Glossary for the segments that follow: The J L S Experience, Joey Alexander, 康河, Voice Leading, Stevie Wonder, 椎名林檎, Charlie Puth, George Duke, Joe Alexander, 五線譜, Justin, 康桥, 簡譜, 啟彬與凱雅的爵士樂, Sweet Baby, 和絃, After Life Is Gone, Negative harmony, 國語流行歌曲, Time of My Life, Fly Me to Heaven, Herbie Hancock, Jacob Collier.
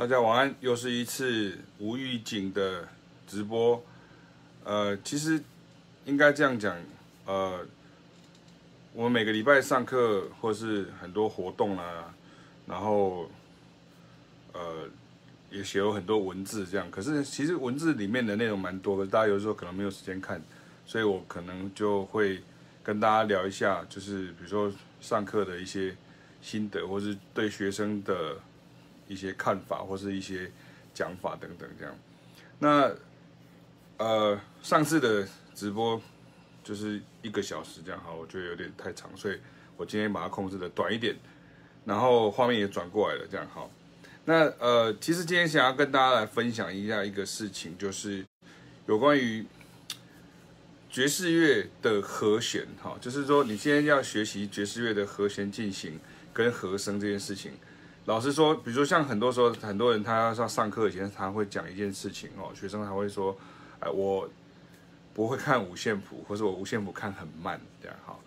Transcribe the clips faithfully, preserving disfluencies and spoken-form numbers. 大家晚安，又是一次无预警的直播。呃，其实应该这样讲，呃，我们每个礼拜上课或是很多活动啊，然后呃也写有很多文字这样。可是其实文字里面的内容蛮多的，大家有时候可能没有时间看，所以我可能就会跟大家聊一下，就是比如说上课的一些心得，或是对学生的一些看法或是一些讲法等等这样。那呃上次的直播就是一个小时这样，好，我觉得有点太长，所以我今天把它控制的短一点，然后画面也转过来了这样。好，那呃其实今天想要跟大家来分享一下一个事情，就是有关于爵士乐的和弦。好，就是说你今天要学习爵士乐的和弦进行跟和声这件事情。老实说，比如说像很多时候，很多人他要上课以前，他会讲一件事情哦，学生他会说，哎，我不会看五线谱，或者我五线谱看很慢这样。好，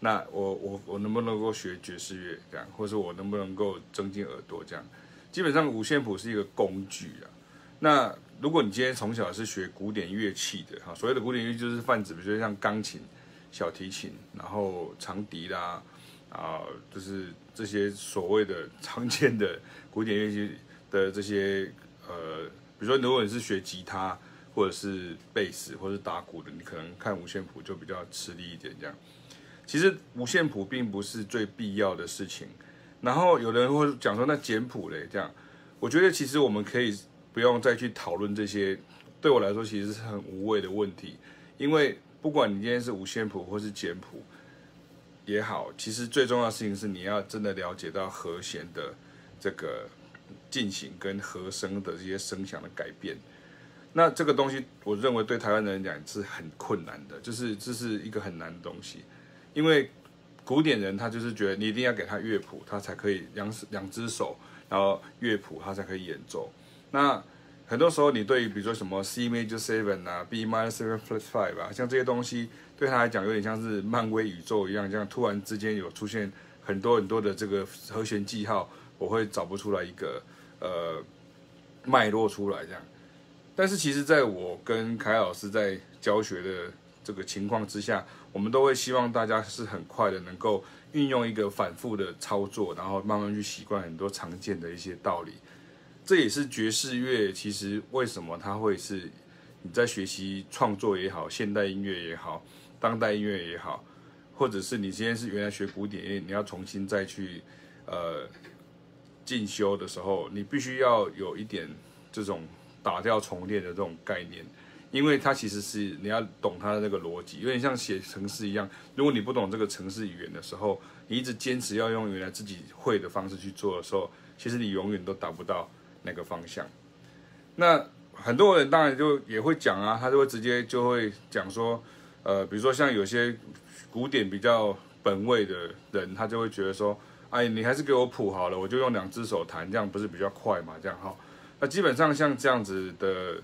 那我我我能不能够学爵士乐这样，或者我能不能够增进耳朵这样？基本上五线谱是一个工具啊。那如果你今天从小是学古典乐器的哈，所谓的古典乐器就是泛指，比如说像钢琴、小提琴，然后长笛啦。啊、呃，就是这些所谓的常见的古典乐器的这些呃，比如说如果你是学吉他或者是贝斯或者是打鼓的，你可能看五线谱就比较吃力一点这样。其实五线谱并不是最必要的事情。然后有人会讲说那简谱嘞这样，我觉得其实我们可以不用再去讨论这些，对我来说其实是很无谓的问题，因为不管你今天是五线谱或是简谱也好，其实最重要的事情是你要真的了解到和弦的这个进行跟和声的这些声响的改变。那这个东西，我认为对台湾人讲是很困难的，就是这是一个很难的东西，因为古典人他就是觉得你一定要给他乐谱，他才可以两两只手，然后乐谱他才可以演奏。那很多时候你对于比如说什么 C major seven 啊 B minor seven plus five 啊，像这些东西。对他来讲，有点像是漫威宇宙一样，这样突然之间有出现很多很多的这个和弦记号，我会找不出来一个呃脉络出来这样。但是其实，在我跟凯老师在教学的这个情况之下，我们都会希望大家是很快的能够运用一个反复的操作，然后慢慢去习惯很多常见的一些道理。这也是爵士乐其实为什么它会是你在学习创作也好，现代音乐也好。当代音乐也好，或者是你今天是原来学古典乐，你要重新再去呃进修的时候，你必须要有一点这种打掉重练的这种概念，因为它其实是你要懂它的那个逻辑，有点像写程式一样。如果你不懂这个程式语言的时候，你一直坚持要用原来自己会的方式去做的时候，其实你永远都达不到那个方向。那很多人当然就也会讲啊，他就会直接就会讲说。呃，比如说像有些古典比较本位的人，他就会觉得说，哎，你还是给我谱好了，我就用两只手弹，这样不是比较快嘛？这样哈。那基本上像这样子的，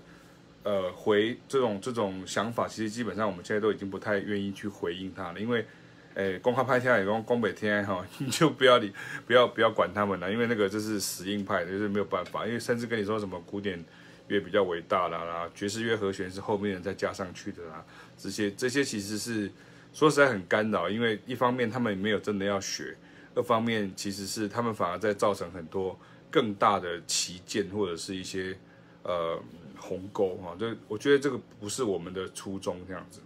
呃，回这种这种想法，其实基本上我们现在都已经不太愿意去回应他了，因为，哎，公开拍天也公公北天哈，你就不要理，不要不要管他们了，因为那个就是死硬派的，就是没有办法，因为甚至跟你说什么古典。乐比较伟大啦啦，爵士乐和弦是后面人再加上去的啦，这些这些其实是说实在很干扰，因为一方面他们没有真的要学，二方面其实是他们反而在造成很多更大的旗舰或者是一些呃鸿沟啊，就我觉得这个不是我们的初衷这样子，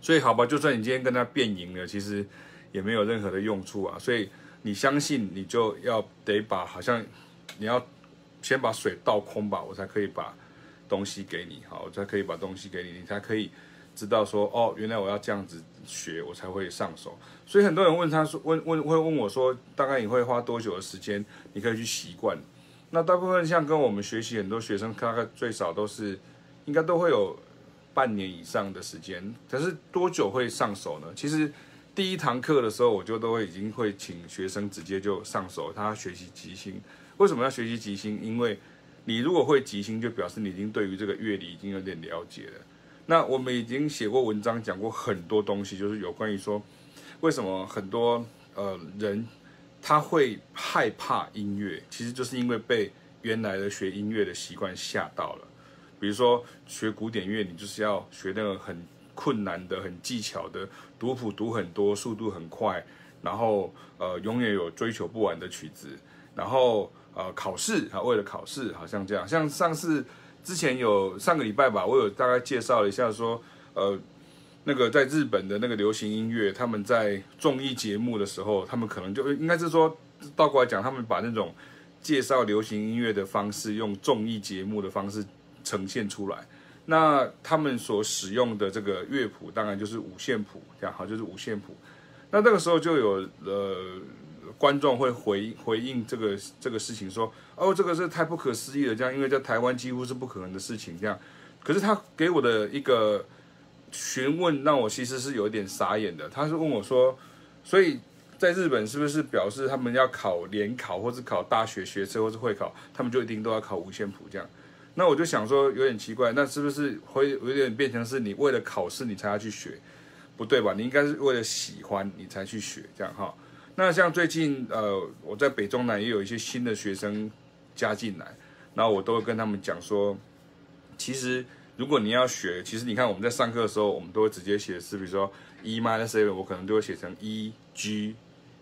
所以好吧，就算你今天跟他辩赢了，其实也没有任何的用处啊，所以你相信你就要得把好像你要。先把水倒空吧，我才可以把东西给你，好，我才可以把东西给你，你才可以知道说，哦，原来我要这样子学，我才会上手。所以很多人问他说，问问会问我说，大概你会花多久的时间，你可以去习惯？那大部分像跟我们学习很多学生，大概最少都是应该都会有半年以上的时间。可是多久会上手呢？其实第一堂课的时候，我就都会已经会请学生直接就上手，他学习即兴。为什么要学习即兴？因为你如果会即兴，就表示你已经对于这个乐理已经有点了解了。那我们已经写过文章，讲过很多东西，就是有关于说，为什么很多呃人他会害怕音乐，其实就是因为被原来的学音乐的习惯吓到了。比如说学古典乐，你就是要学那个很困难的、很技巧的，读谱读很多，速度很快，然后呃，永远有追求不完的曲子。然后呃，考试啊，为了考试，好像这样。像上次之前有上个礼拜吧，我有大概介绍了一下说，呃。那个在日本的那个流行音乐，他们在综艺节目的时候，他们可能就应该是说，倒过来讲，他们把那种介绍流行音乐的方式，用综艺节目的方式呈现出来。那他们所使用的这个乐谱，当然就是五线谱，这样好，就是五线谱。那那个时候就有呃观众会回回应这个这个事情说，哦，这个是太不可思议了，这样，因为在台湾几乎是不可能的事情，这样。可是他给我的一个询问让我其实是有点傻眼的，他是问我说，所以在日本是不是表示他们要考联考，或是考大学学测，或是会考，他们就一定都要考五线谱这样？那我就想说有点奇怪，那是不是会有点变成是你为了考试你才要去学？不对吧？你应该是为了喜欢你才去学这样哈。那像最近呃我在北中南也有一些新的学生加进来，那我都会跟他们讲说，其实。如果你要学，其实你看我们在上课的时候，我们都会直接写是，比如说 E minus seven， 我可能就会写成 E G，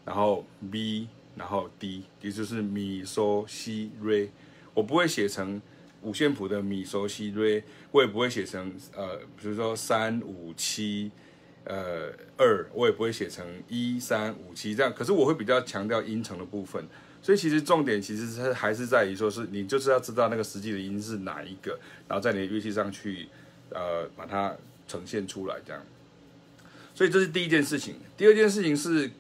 然后 B， 然后 D， 也就是米、嗦、西、瑞。我不会写成五线谱的米、嗦、西、瑞，我也不会写成呃，比如说三五七，呃二，我也不会写成一三五七这样。可是我会比较强调音程的部分，所以其实重点其实是还是在于说是你就是要知道那个实际的音是哪一个，然后在你的乐器上去，呃，把它呈现出来这样。所以这是第一件事情。第二件事情是，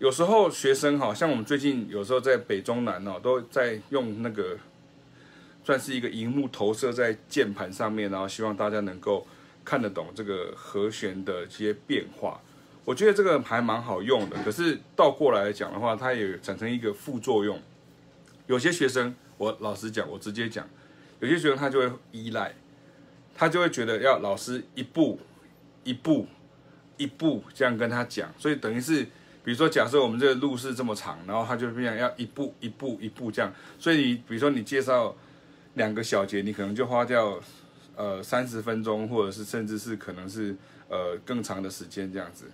有时候学生哈，像我们最近有时候在北中南哦，都在用那个算是一个萤幕投射在键盘上面，然后希望大家能够看得懂这个和弦的一些变化。我觉得这个还蛮好用的，可是倒过来讲的话，它也产生一个副作用。有些学生，我老实讲，我直接讲，有些学生他就会依赖，他就会觉得要老师一步一步一步这样跟他讲，所以等于是，比如说假设我们这个路是这么长，然后他就变成要一步一步一步这样，所以你比如说你介绍两个小节，你可能就花掉呃三十分钟，或者是甚至是可能是呃更长的时间这样子。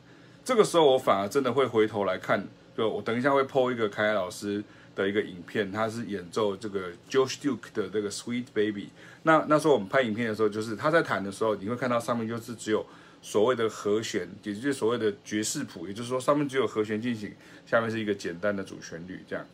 这个时候我反而真的会回头来看，就我等一下会 po 一个凯老师的一个影片，他是演奏这个 George Duke 的这个 Sweet Baby。那那时候我们拍影片的时候，就是他在弹的时候，你会看到上面就是只有所谓的和弦，也就是所谓的爵士谱，也就是说上面只有和弦进行，下面是一个简单的主旋律这样。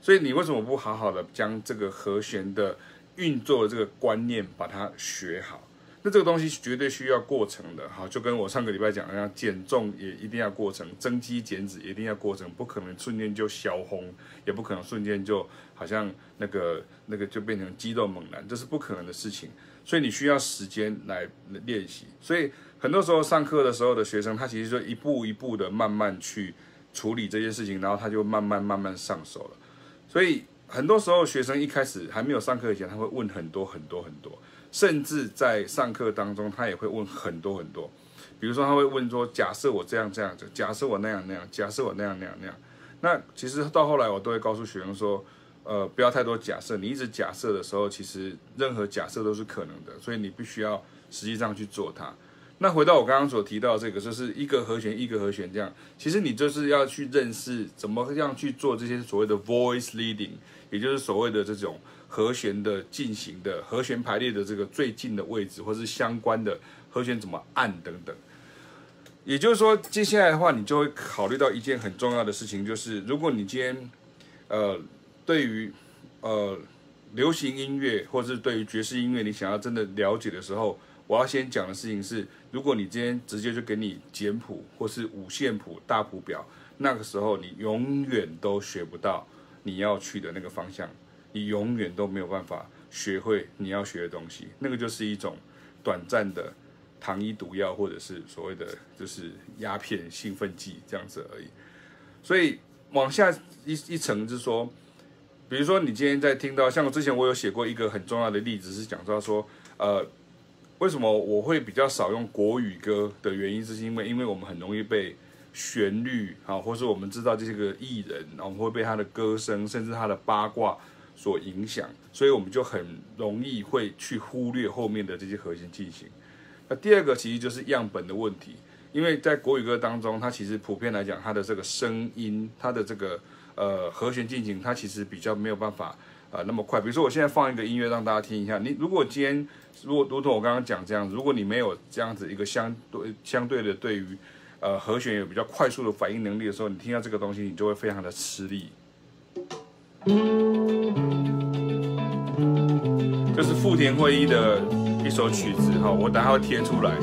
所以你为什么不好好的将这个和弦的运作的这个观念把它学好？那这个东西绝对需要过程的，好，就跟我上个礼拜讲的，减重也一定要过程，增肌减脂也一定要过程，不可能瞬间就消红，也不可能瞬间就好像那个那个就变成肌肉猛男，这是不可能的事情。所以你需要时间来练习。所以很多时候上课的时候的学生，他其实就一步一步的慢慢去处理这件事情，然后他就慢慢慢慢上手了。所以很多时候学生一开始还没有上课以前，他会问很多很多很多。甚至在上课当中，他也会问很多很多，比如说他会问说：“假设我这样这样，假设我那样那样，假设我那样那样那样。”那其实到后来，我都会告诉学生说：“呃，不要太多假设，你一直假设的时候，其实任何假设都是可能的，所以你必须要实际上去做它。”那回到我刚刚所提到的这个，就是一个和弦一个和弦这样，其实你就是要去认识怎么样去做这些所谓的 voice leading， 也就是所谓的这种。和弦的进行的和弦排列的这个最近的位置，或是相关的和弦怎么按等等。也就是说，接下来的话，你就会考虑到一件很重要的事情，就是如果你今天呃对于呃流行音乐或是对于爵士音乐，你想要真的了解的时候，我要先讲的事情是，如果你今天直接就给你简谱或是五线谱大谱表，那个时候你永远都学不到你要去的那个方向。你永远都没有办法学会你要学的东西，那个就是一种短暂的糖衣毒药，或者是所谓的就是鸦片兴奋剂这样子而已。所以往下一一层是说，比如说你今天在听到，像我之前我有写过一个很重要的例子，是讲到说，呃，为什么我会比较少用国语歌的原因，是因为因为我们很容易被旋律啊，或是我们知道这个艺人，我们会被他的歌声，甚至他的八卦。所影响，所以我们就很容易会去忽略后面的这些和弦进行。那第二个其实就是样本的问题，因为在国语歌当中，它其实普遍来讲，它的这个声音，它的这个呃和弦进行，它其实比较没有办法呃那么快。比如说我现在放一个音乐让大家听一下，你如果今天如果如同我刚刚讲这样子，如果你没有这样子一个相对相对的对于呃和弦有比较快速的反应能力的时候，你听到这个东西，你就会非常的吃力。这是富田惠一的一首曲子，哈，我等下会贴出来。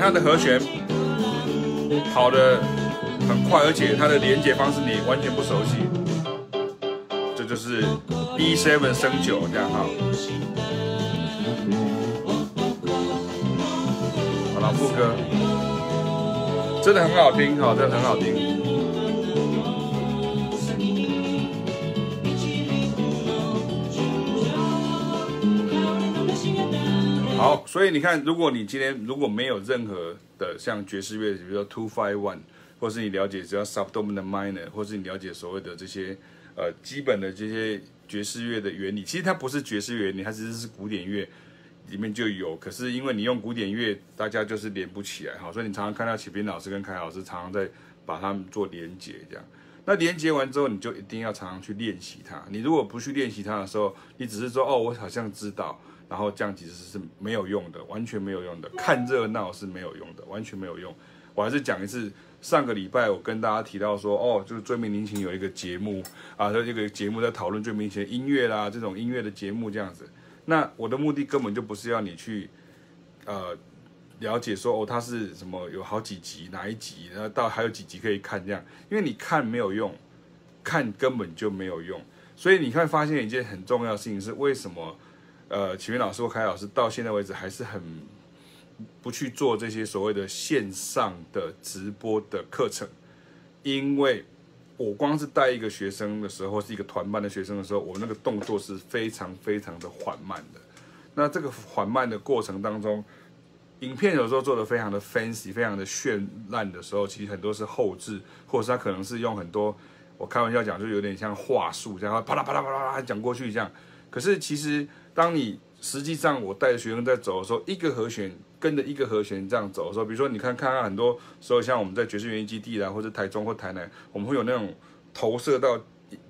它的和弦跑得很快，而且它的连接方式你完全不熟悉，这就是 E 七 升九这样哈。好了，副歌真的很好听，好，真的很好听。好，所以你看，如果你今天如果没有任何的像爵士乐，比如说 two five one， 或是你了解只要 subdominant minor， 或是你了解所谓的这些呃基本的这些爵士乐的原理，其实它不是爵士乐原理，它其实是古典乐里面就有。可是因为你用古典乐，大家就是连不起来，好，所以你常常看到启斌老师跟凯老师常常在把它们做连结这样。那连接完之后，你就一定要常常去练习它。你如果不去练习它的时候，你只是说哦，我好像知道。然后这样其实是没有用的，完全没有用的。看热闹是没有用的，完全没有用。我还是讲一次，上个礼拜我跟大家提到说，哦，就是椎名林檎有一个节目啊，这个节目在讨论椎名林檎的音乐啦，这种音乐的节目这样子。那我的目的根本就不是要你去，呃，了解说哦，它是什么，有好几集，哪一集，然后到还有几集可以看这样，因为你看没有用，看根本就没有用。所以你会发现一件很重要的事情是为什么？呃，启明老师或凯老师到现在为止还是很不去做这些所谓的线上的直播的课程，因为我光是带一个学生的时候，是一个团班的学生的时候，我那个动作是非常非常的缓慢的。那这个缓慢的过程当中，影片有时候做的非常的 fancy， 非常的绚烂的时候，其实很多是后置，或者是他可能是用很多我开玩笑讲，就有点像话术这样，啪啦啪啦啪啦啪啦讲过去这样。可是其实，当你实际上我带着学生在走的时候，一个和弦跟着一个和弦这样走的时候，比如说你看看看很多时候，像我们在爵士园艺基地啦，或者台中或台南，我们会有那种投射到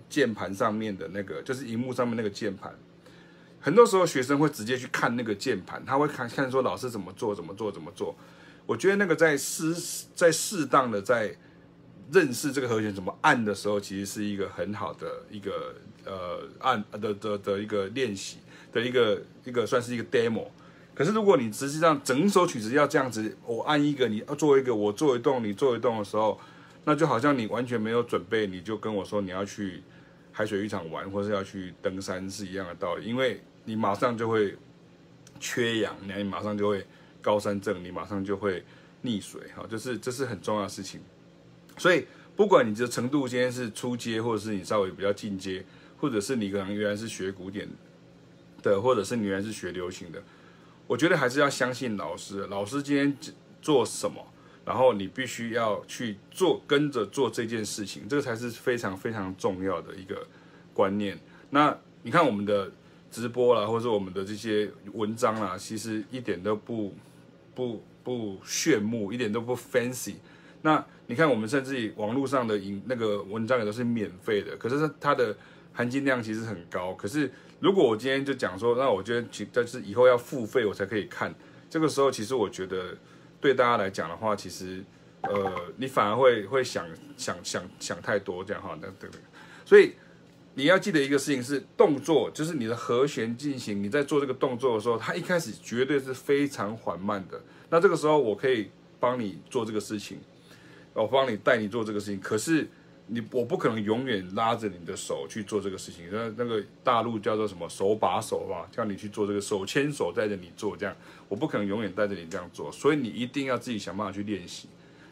键盘上面的那个，就是荧幕上面那个键盘。很多时候学生会直接去看那个键盘，他会看看说老师怎么做，怎么做，怎么做。我觉得那个在适在适当的在认识这个和弦怎么按的时候，其实是一个很好的一个呃按的的的一个练习的一个一个算是一个 demo。可是如果你实际上整首曲子要这样子，我按一个，你要做一个，我做一动，你做一动的时候，那就好像你完全没有准备，你就跟我说你要去海水浴场玩，或是要去登山是一样的道理，因为你马上就会缺氧，你马上就会高山症，你马上就会溺水，哈，就是这是很重要的事情。所以，不管你的程度今天是初阶，或者是你稍微比较进阶，或者是你可能原来是学古典的，或者是你原来是学流行的，我觉得还是要相信老师。老师今天做什么，然后你必须要去做，跟着做这件事情，这个才是非常非常重要的一个观念。那你看我们的直播啦，或者是我们的这些文章啦，其实一点都不不不炫目，一点都不 fancy。那你看，我们甚至网络上的那个文章也都是免费的，可是它的含金量其实很高。可是如果我今天就讲说，那我觉得就是以后要付费我才可以看，这个时候其实我觉得对大家来讲的话，其实呃，你反而会会想想想想太多这样哈，那对不对？所以你要记得一个事情是动作，就是你的和弦进行，你在做这个动作的时候，它一开始绝对是非常缓慢的。那这个时候我可以帮你做这个事情。我帮你带你做这个事情，可是你我不可能永远拉着你的手去做这个事情。那那个大陆叫做什么手把手吧，叫你去做这个手牵手带着你做这样，我不可能永远带着你这样做，所以你一定要自己想办法去练习。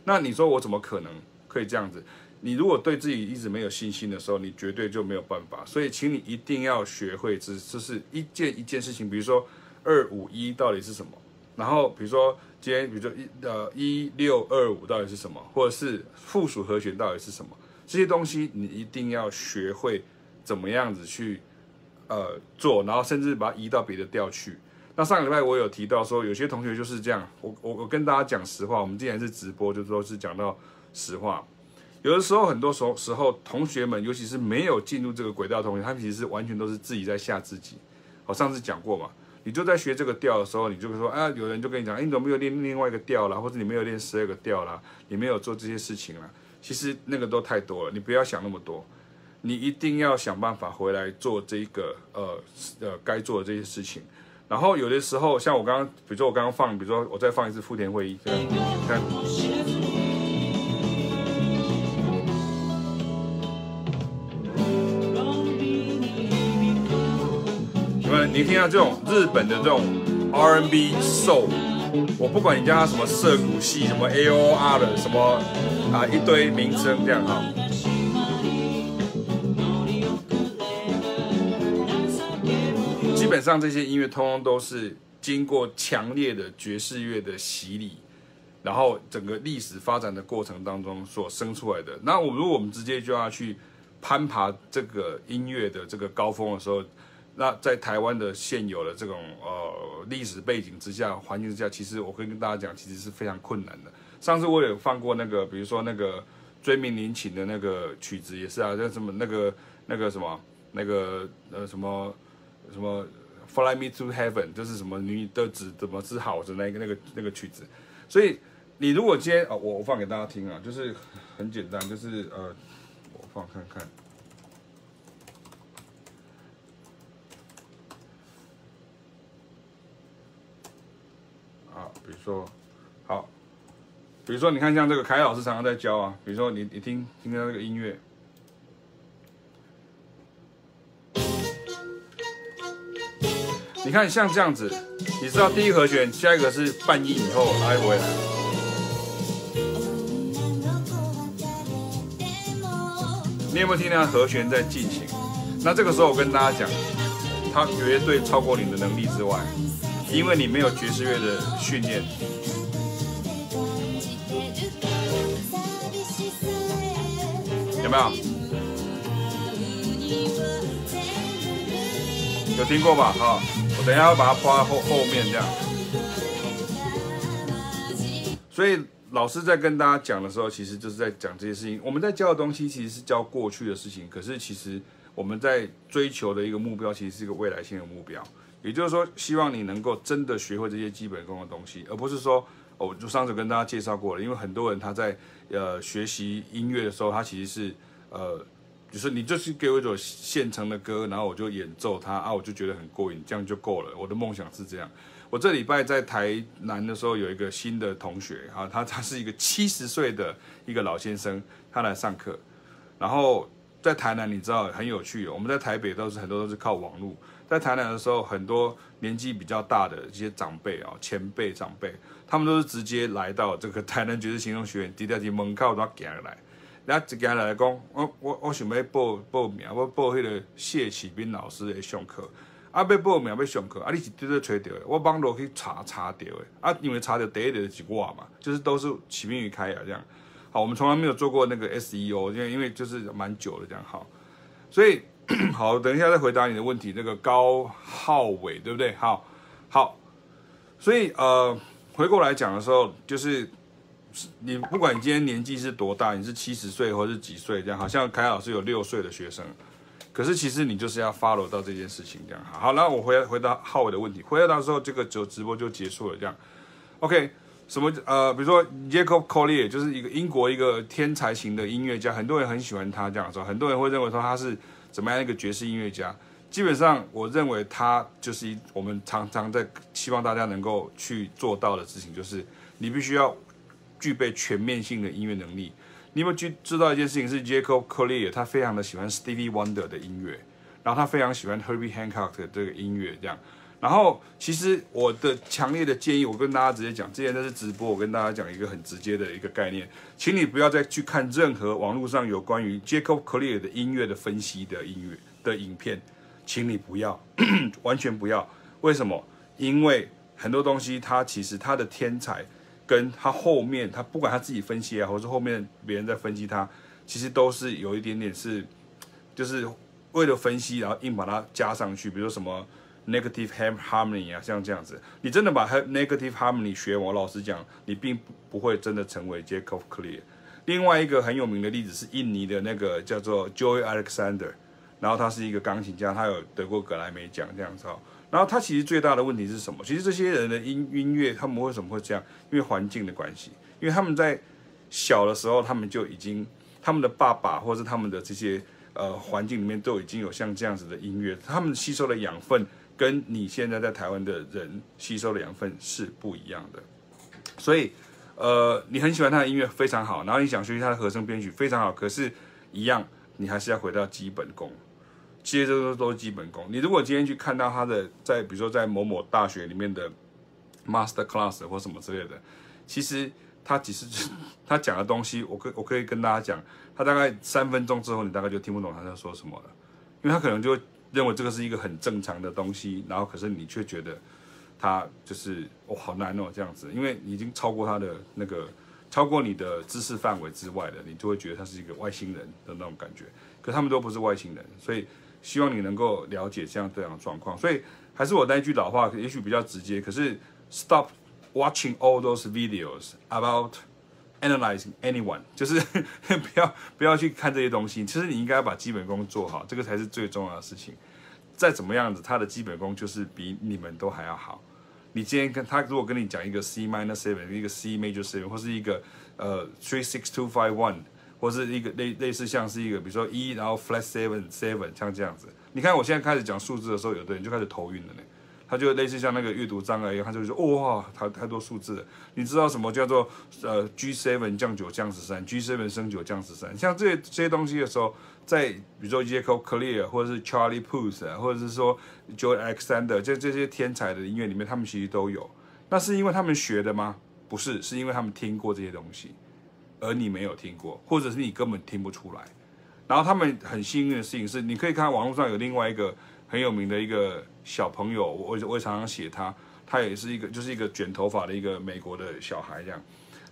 那你说我怎么可能可以这样子？你如果对自己一直没有信心的时候，你绝对就没有办法。所以，请你一定要学会，这是一件一件事情。比如说，二五一到底是什么？然后，比如说今天，比如说一呃一六二五到底是什么？或者是附属和弦到底是什么？这些东西你一定要学会怎么样子去呃做，然后甚至把它移到别的调去。那上个礼拜我有提到说，有些同学就是这样。我我我跟大家讲实话，我们既然是直播，就都是讲到实话。有的时候，很多时候时候，同学们，尤其是没有进入这个轨道的同学，他们其实完全都是自己在吓自己。我上次讲过嘛，你就在学这个调的时候，你就说啊，有人就跟你讲，哎，你怎么没有练另外一个调啦，或者你没有练十二个调啦，你没有做这些事情啦。其实那个都太多了，你不要想那么多，你一定要想办法回来做这个呃呃该做的这些事情。然后有的时候，像我刚刚，比如说我刚刚放，比如说我再放一次《福田会议》，看。你听到这种日本的这种 R and B soul， 我不管你叫它什么涩谷系、什么 A O R 的什么啊一堆名称这样哈。基本上这些音乐通通都是经过强烈的爵士乐的洗礼，然后整个历史发展的过程当中所生出来的。那我如果我们直接就要去攀爬这个音乐的这个高峰的时候，那在台湾的现有的这种呃历史背景之下、环境之下，其实我可以跟大家讲，其实是非常困难的。上次我有放过那个，比如说那个椎名林檎的那个曲子也是啊，叫什么那个那个什么那个呃什么什么 Fly Me to Heaven， 就是什么你的指怎么是好的那个那个那个曲子。所以你如果今天啊、哦，我我放给大家听啊，就是很简单，就是呃，我放看看。比如说，好，比如说你看像这个凯老师常常在教啊，比如说你你听听到这个音乐，你看像这样子，你知道第一和弦，下一个是半音以后来回来，你有没有听到和弦在进行？那这个时候我跟大家讲，它绝对超过你的能力之外。因为你没有爵士乐的训练，有没有？有听过吧？好、哦，我等一下要把它抛到后后面这样。所以老师在跟大家讲的时候，其实就是在讲这些事情。我们在教的东西其实是教过去的事情，可是其实我们在追求的一个目标，其实是一个未来性的目标。也就是说，希望你能够真的学会这些基本功的东西，而不是说，哦，我就上次跟大家介绍过了，因为很多人他在呃学习音乐的时候，他其实是呃，就是你就是给我一首现成的歌，然后我就演奏它啊，我就觉得很过瘾，这样就够了。我的梦想是这样。我这礼拜在台南的时候，有一个新的同学啊，他他是一个七十岁的一个老先生，他来上课，然后在台南你知道很有趣哦，我们在台北都是很多都是靠网络。在台南的时候，很多年纪比较大的一些长辈啊、前辈长辈，他们都是直接来到这个台南爵士行动学院，直接去门口都行来，然后一行来讲，我我我想要报报名，我报迄个谢启斌老师的上课，啊要报名要上课，啊你是对对找到的，我网络去查查到的，啊因为查到第一个就是我嘛，就是都是启斌与开啊这样，好，我们从来没有做过那个 S E O， 因为因为就是蛮久的这样好，所以。好，等一下再回答你的问题。那个高浩伟，对不对？好，好，所以呃，回过来讲的时候，就是你不管你今天年纪是多大，你是七十岁或是几岁，这样好像凯老师有六岁的学生，可是其实你就是要 follow 到这件事情，这样好。好，那我回回答浩伟的问题，回答的时候这个就直播就结束了，这样 OK。什么呃，比如说 Jacob Collier 就是一个英国一个天才型的音乐家，很多人很喜欢他，这样说，很多人会认为说他是。怎么样一个爵士音乐家？基本上，我认为他就是我们常常在希望大家能够去做到的事情，就是你必须要具备全面性的音乐能力。你有没有去知道一件事情是 Jacob Collier 他非常的喜欢 Stevie Wonder 的音乐，然后他非常喜欢 Herbie Hancock 的这个音乐这样。然后其实我的强烈的建议，我跟大家直接讲，之前这是直播，我跟大家讲一个很直接的一个概念，请你不要再去看任何网络上有关于 Jacob Collier 的音乐的分析的音乐的影片，请你不要完全不要。为什么？因为很多东西它其实它的天才跟它后面它不管它自己分析啊，或是后面别人在分析它，其实都是有一点点是就是为了分析然后硬把它加上去，比如说什么 Negative harmony 啊，像这样子，你真的把 Negative harmony 学完，我老实讲，你并不会真的成为 Jacob Collier。另外一个很有名的例子是印尼的那个叫做 Joey Alexander， 然后他是一个钢琴家，他有得过格莱美奖这样子哦。然后他其实最大的问题是什么？其实这些人的音音乐，他们为什么会这样？因为环境的关系，因为他们在小的时候，他们就已经他们的爸爸或是他们的这些呃环境里面都已经有像这样子的音乐，他们吸收的养分。跟你现在在台湾的人吸收的养分是不一样的，所以，呃，你很喜欢他的音乐非常好，然后你想学习他的和声编曲非常好，可是，一样你还是要回到基本功，其实这都是基本功。你如果今天去看到他的在比如说在某某大学里面的 master class 或什么之类的，其实他只是他讲的东西，我可我可以跟大家讲，他大概三分钟之后你大概就听不懂他在说什么了，因为他可能就。认为这个是一个很正常的东西，然后可是你却觉得它就是哦好难哦这样子，因为你已经超过它的那个，超过你的知识范围之外了，你就会觉得它是一个外星人的那种感觉。可他们都不是外星人，所以希望你能够了解这样这样的状况。所以还是我那一句老话，也许比较直接，可是 stop watching all those videos about analyzing anyone， 就是不要不要去看这些东西。其实你应该把基本功做好，这个才是最重要的事情。再怎么样子，他的基本功就是比你们都还要好。你今天跟他如果跟你讲一个 C minor seven， 一个 C major seven， 或是一个呃 three six two five one， 或是一个类类似像是一个比如说E，然后 flat seven seven， 像这样子。你看我现在开始讲数字的时候，有的人就开始头晕了呢。他就类似像那个阅读障碍一样，他就会说：“哇、哦，太太多数字了。”你知道什么叫做呃 G 七 降九降十三 ，G 七 升九降十三，像这些这些东西的时候，在比如说 Jacob Collier 或者是 Charlie Puth 啊，或者是说 Joe Alexander 这这些天才的音乐里面，他们其实都有。那是因为他们学的吗？不是，是因为他们听过这些东西，而你没有听过，或者是你根本听不出来。然后他们很幸运的事情是，你可以看网络上有另外一个。很有名的一个小朋友，我我也常常写他，他也是一个就是一个卷头发的一个美国的小孩这样，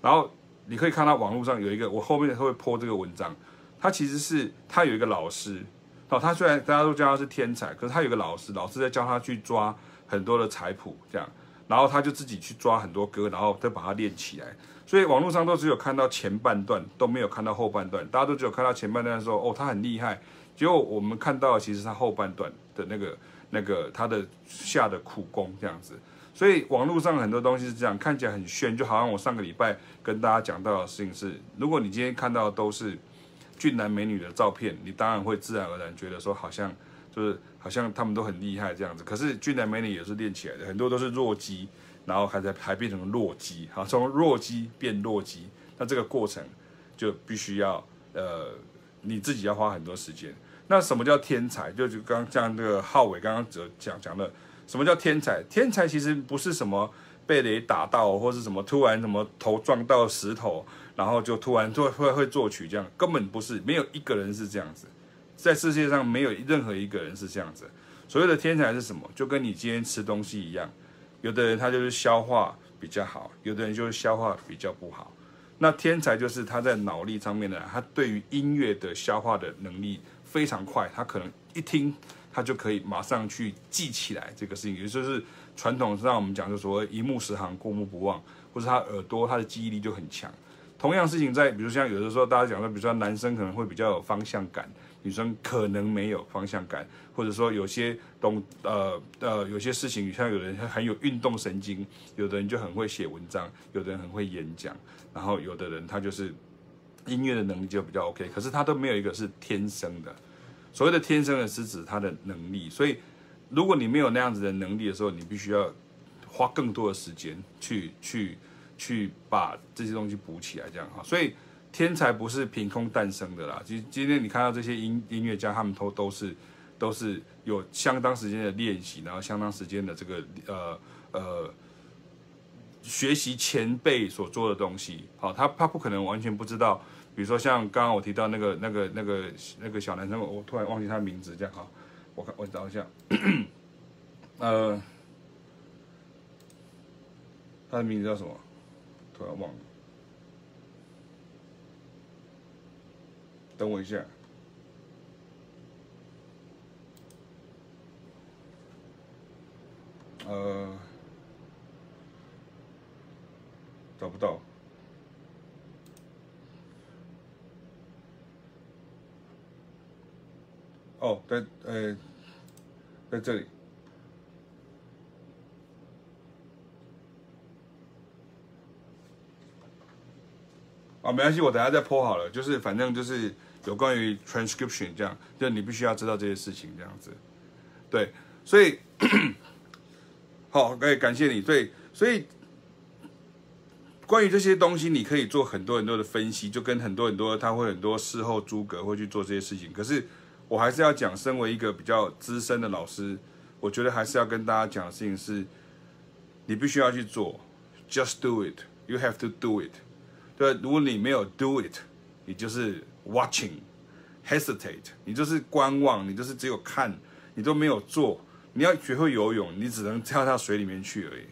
然后你可以看到网络上有一个，我后面会po这个文章，他其实是他有一个老师，哦，他虽然大家都叫他是天才，可是他有一个老师，老师在教他去抓很多的彩谱这样，然后他就自己去抓很多歌，然后再把它练起来，所以网络上都只有看到前半段，都没有看到后半段，大家都只有看到前半段的时候，哦，他很厉害。结果我们看到，其实他后半段的那个、那个他的下的苦功这样子，所以网络上很多东西是这样，看起来很炫，就好像我上个礼拜跟大家讲到的事情是，如果你今天看到的都是俊男美女的照片，你当然会自然而然觉得说，好像就是好像他们都很厉害这样子。可是俊男美女也是练起来的，很多都是弱鸡，然后还在还变成弱鸡，好，从弱鸡变弱鸡，那这个过程就必须要呃你自己要花很多时间。那什么叫天才？就就刚像那个浩伟刚刚讲讲的，什么叫天才？天才其实不是什么被雷打到，或是什么突然什么头撞到石头，然后就突然做会会作曲这样，根本不是，没有一个人是这样子，在世界上没有任何一个人是这样子。所谓的天才是什么？就跟你今天吃东西一样，有的人他就是消化比较好，有的人就是消化比较不好。那天才就是他在脑力上面呢，他对于音乐的消化的能力。非常快，他可能一听，他就可以马上去记起来这个事情，也就是传统上我们讲，就说一目十行，过目不忘，或是他耳朵他的记忆力就很强。同样事情在，比如像有的时候大家讲说，比如说男生可能会比较有方向感，女生可能没有方向感，或者说有些懂呃呃有些事情，像有人很有运动神经，有的人就很会写文章，有的人很会演讲，然后有的人他就是。音乐的能力就比较 OK， 可是他都没有一个是天生的。所谓的天生的是指他的能力，所以如果你没有那样子的能力的时候，你必须要花更多的时间去去去把这些东西补起来，这样哈。所以天才不是凭空诞生的啦。其实今天你看到这些音音乐家，他们都都是都是有相当时间的练习，然后相当时间的这个呃呃学习前辈所做的东西。好，他他不可能完全不知道。比如说像刚刚我提到那个那个那个那个小男生，我突然忘记他的名字，这样哈，我看我找一下，呃，他的名字叫什么？突然忘了。等我一下，呃，找不到。哦，在呃，在这里。啊，没关系，我等一下再po好了。就是反正就是有关于 transcription 这样，就你必须要知道这些事情这样子。对，所以好，可以感谢你。对，所以关于这些东西，你可以做很多很多的分析，就跟很多很多他会很多事后诸葛会去做这些事情，可是。我还是要讲，身为一个比较资深的老师，我觉得还是要跟大家讲的事情是，你必须要去做 ，just do it， you have to do it。对，如果你没有 do it， 你就是 watching，hesitate， 你就是观望，你就是只有看，你都没有做。你要学会游泳，你只能跳到水里面去而已；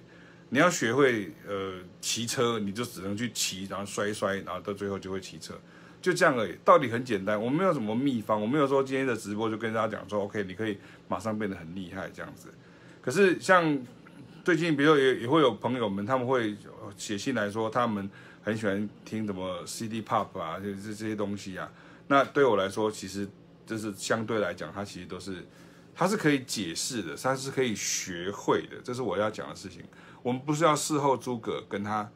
你要学会呃骑车，你就只能去骑，然后摔一摔，然后到最后就会骑车。就这样而已，道理很简单，我没有什么秘方，我没有说今天的直播就跟大家讲说 ，OK， 你可以马上变得很厉害这样子。可是像最近，比如也也会有朋友们，他们会写信来说，他们很喜欢听什么 C D pop 啊，这这些东西啊。那对我来说，其实就是相对来讲，它其实都是它是可以解释的，它是可以学会的，这是我要讲的事情。我们不是要事后诸葛跟他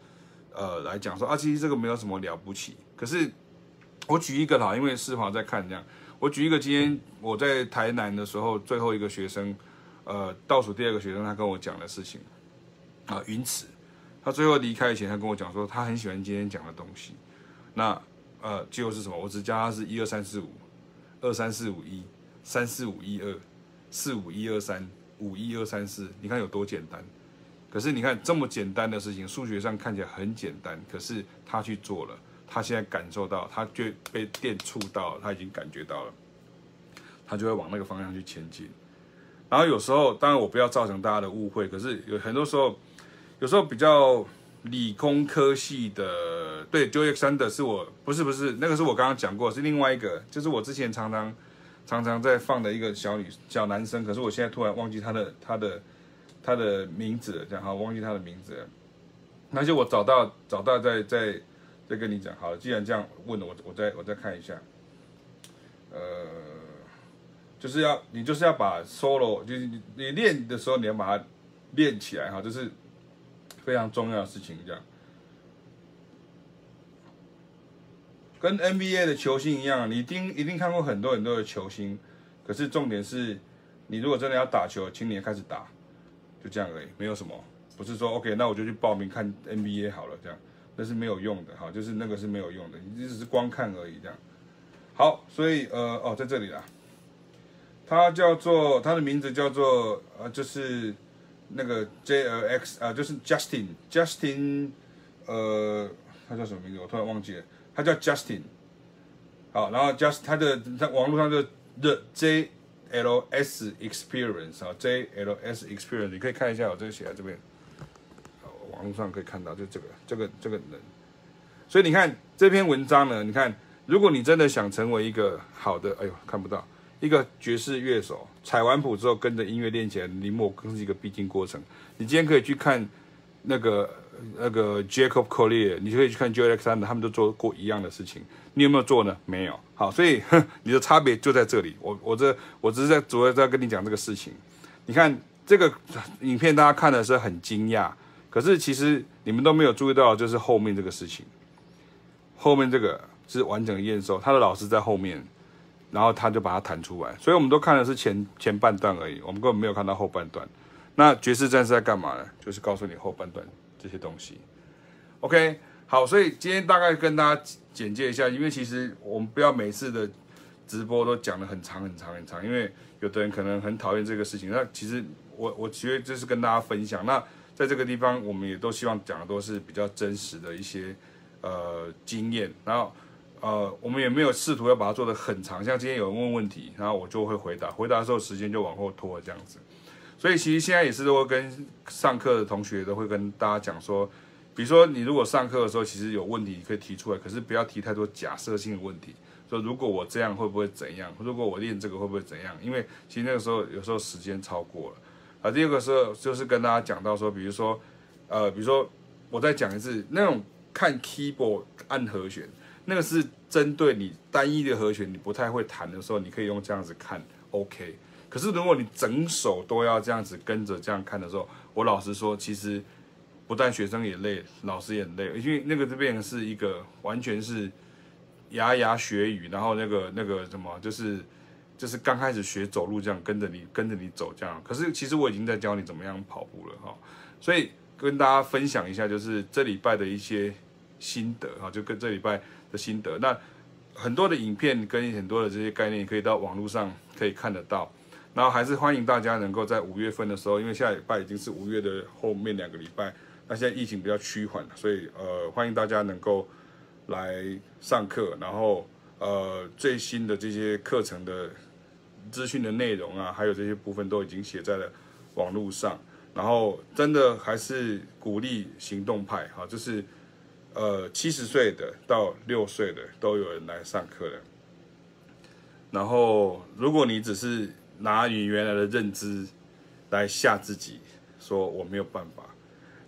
呃来讲说啊，其实这个没有什么了不起，可是。我举一个啦，因为世华在看这样。我举一个，今天我在台南的时候，最后一个学生，呃，倒数第二个学生，他跟我讲的事情，啊、呃，云慈，他最后离开以前，他跟我讲说，他很喜欢今天讲的东西。那呃，结果是什么？我只教他是一二三四五，二三四五一，三四五一二，四五一二三，五一二三四，你看有多简单。可是你看这么简单的事情，数学上看起来很简单，可是他去做了。他现在感受到，他就被电触到，他已经感觉到了，他就会往那个方向去前进。然后有时候，当然我不要造成大家的误会，可是有很多时候，有时候比较理工科系的，对 ，Joey Alexander 是我不是不是那个是我刚刚讲过，是另外一个，就是我之前常常常常在放的一个小女小男生，可是我现在突然忘记他的他的他的名字了，然后忘记他的名字了，那就我找到找到在在。再跟你讲好了，既然这样问了，我我再我再看一下，呃，就是要你就是要把 solo， 就是你你练的时候你要把它练起来哈，这是非常重要的事情。这样，跟 N B A 的球星一样，你一定一定看过很多很多的球星，可是重点是，你如果真的要打球，请你开始打，就这样而已，没有什么，不是说 OK， 那我就去报名看 N B A 好了，这样。那是没有用的哈，就是那个是没有用的，你只是光看而已这样。好，所以呃哦，在这里啦，它叫做它的名字叫做呃，就是那个 J L X 啊、呃，就是 Justin Justin 呃，他叫什么名字？我突然忘记了，他叫 Justin。好，然后 Just 他的在网络上就 The J L S Experience 啊 ，J L S Experience， 你可以看一下，我这个写在这边。网络上可以看到，就这个、这个、这个人，所以你看这篇文章呢，你看，如果你真的想成为一个好的，哎呦，看不到一个爵士乐手，踩完谱之后跟着音乐练起来，临摹更是一个必经过程。你今天可以去看那个那个 Jacob Collier， 你可以去看 Joe Alexander， 他们都做过一样的事情，你有没有做呢？没有。好，所以你的差别就在这里。我我这我只是在主要在跟你讲这个事情。你看这个影片，大家看的时候很惊讶。可是其实你们都没有注意到，就是后面这个事情，后面这个是完整的验收，他的老师在后面，然后他就把它弹出来，所以我们都看的是前前半段而已，我们根本没有看到后半段。那爵士战士在干嘛呢？就是告诉你后半段这些东西。OK，好，所以今天大概跟大家简介一下，因为其实我们不要每次的直播都讲得很长很长很长，因为有的人可能很讨厌这个事情。那其实我我觉得就是跟大家分享。那在这个地方，我们也都希望讲的都是比较真实的一些呃经验，然后呃我们也没有试图要把它做得很长。像今天有人问问题，然后我就会回答，回答的时候时间就往后拖这样子。所以其实现在也是都会跟上课的同学都会跟大家讲说，比如说你如果上课的时候其实有问题可以提出来，可是不要提太多假设性的问题，说如果我这样会不会怎样，如果我练这个会不会怎样，因为其实那个时候有时候时间超过了。啊，第二个时候就是跟大家讲到说，比如说呃比如说我再讲一次，那种看 keyboard 按和弦，那个是针对你单一的和弦你不太会弹的时候，你可以用这样子看 OK。可是如果你整首都要这样子跟着这样看的时候，我老实说，其实不但学生也累，老师也很累，因为那个这边是一个完全是牙牙学语，然后那个那个什么，就是就是刚开始学走路这样跟着你跟着你走这样。可是其实我已经在教你怎么样跑步了哈，所以跟大家分享一下，就是这礼拜的一些心得哈，就跟这礼拜的心得。那很多的影片跟很多的这些概念，可以到网络上可以看得到。然后还是欢迎大家能够在五月份的时候，因为下礼拜已经是五月的后面两个礼拜，那现在疫情比较趋缓，所以呃欢迎大家能够来上课，然后呃最新的这些课程的资讯的内容啊，还有这些部分都已经写在了网络上。然后真的还是鼓励行动派哈，就是呃七十岁的到六岁的都有人来上课的。然后如果你只是拿你原来的认知来吓自己，说我没有办法。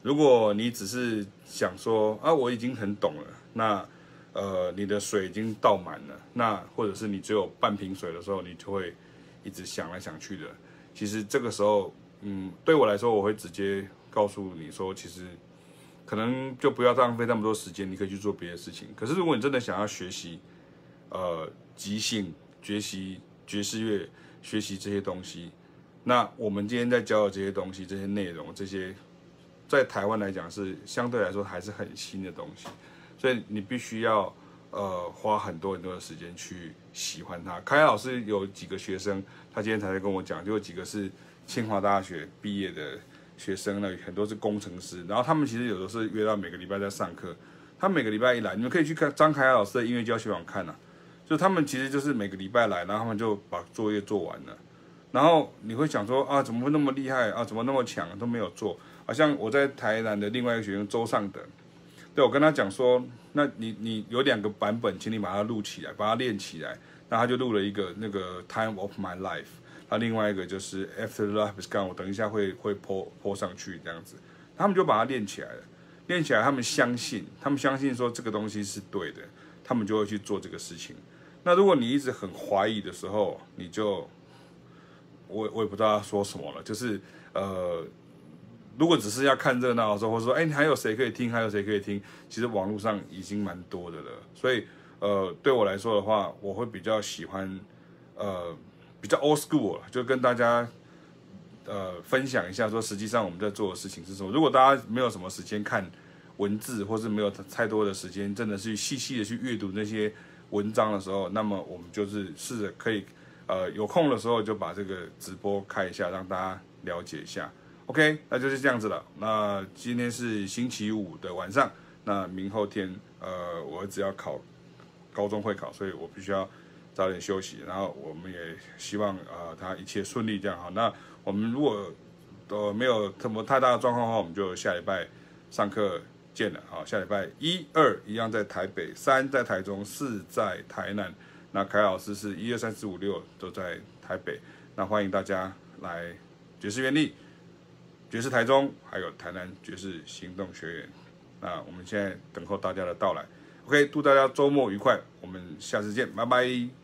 如果你只是想说啊，我已经很懂了，那呃，你的水已经倒满了，那或者是你只有半瓶水的时候，你就会一直想来想去的。其实这个时候，嗯，对我来说，我会直接告诉你说，其实可能就不要浪费那么多时间，你可以去做别的事情。可是如果你真的想要学习，呃，即兴学习爵士乐。学习这些东西，那我们今天在教的这些东西、这些内容、这些，在台湾来讲是相对来说还是很新的东西，所以你必须要呃花很多很多的时间去喜欢它。凯老师有几个学生，他今天才在跟我讲，就有几个是清华大学毕业的学生呢，很多是工程师，然后他们其实有的是约到每个礼拜在上课，他每个礼拜一来，你们可以去看张凯老师的音乐教学网看啊。就他们其实就是每个礼拜来，然后他们就把作业做完了，然后你会想说啊，怎么会那么厉害啊，怎么那么强都没有做？好像我在台南的另外一个学生周尚德，对我跟他讲说，那你你有两个版本，请你把它录起来，把它练起来。那他就录了一个那个 Time of My Life， 那另外一个就是 After Life Is Gone， 我等一下会会 po po 上去这样子。他们就把它练起来了，练起来，他们相信，他们相信说这个东西是对的，他们就会去做这个事情。那如果你一直很怀疑的时候，你就，我我也不知道说什么了，就是呃，如果只是要看热闹的时候，或者说哎、欸，还有谁可以听，还有谁可以听，其实网络上已经蛮多的了。所以呃，对我来说的话，我会比较喜欢呃比较 old school， 就跟大家呃分享一下说，实际上我们在做的事情是什么。如果大家没有什么时间看文字，或是没有太多的时间，真的是细细的去阅读那些文章的时候，那么我们就是试着可以，呃，有空的时候就把这个直播开一下，让大家了解一下。OK， 那就是这样子了。那今天是星期五的晚上，那明后天，呃，我只要考高中会考，所以我必须要早点休息。然后我们也希望呃他一切顺利这样哈。那我们如果都、呃、没有什么太大的状况的话，我们就下礼拜上课。见了，好，下礼拜一、二一样在台北，三在台中，四在台南。那凯老师是一二三四五六都在台北，那欢迎大家来爵士原力、爵士台中，还有台南爵士行动学院。那我们现在等候大家的到来。OK， 祝大家周末愉快，我们下次见，拜拜。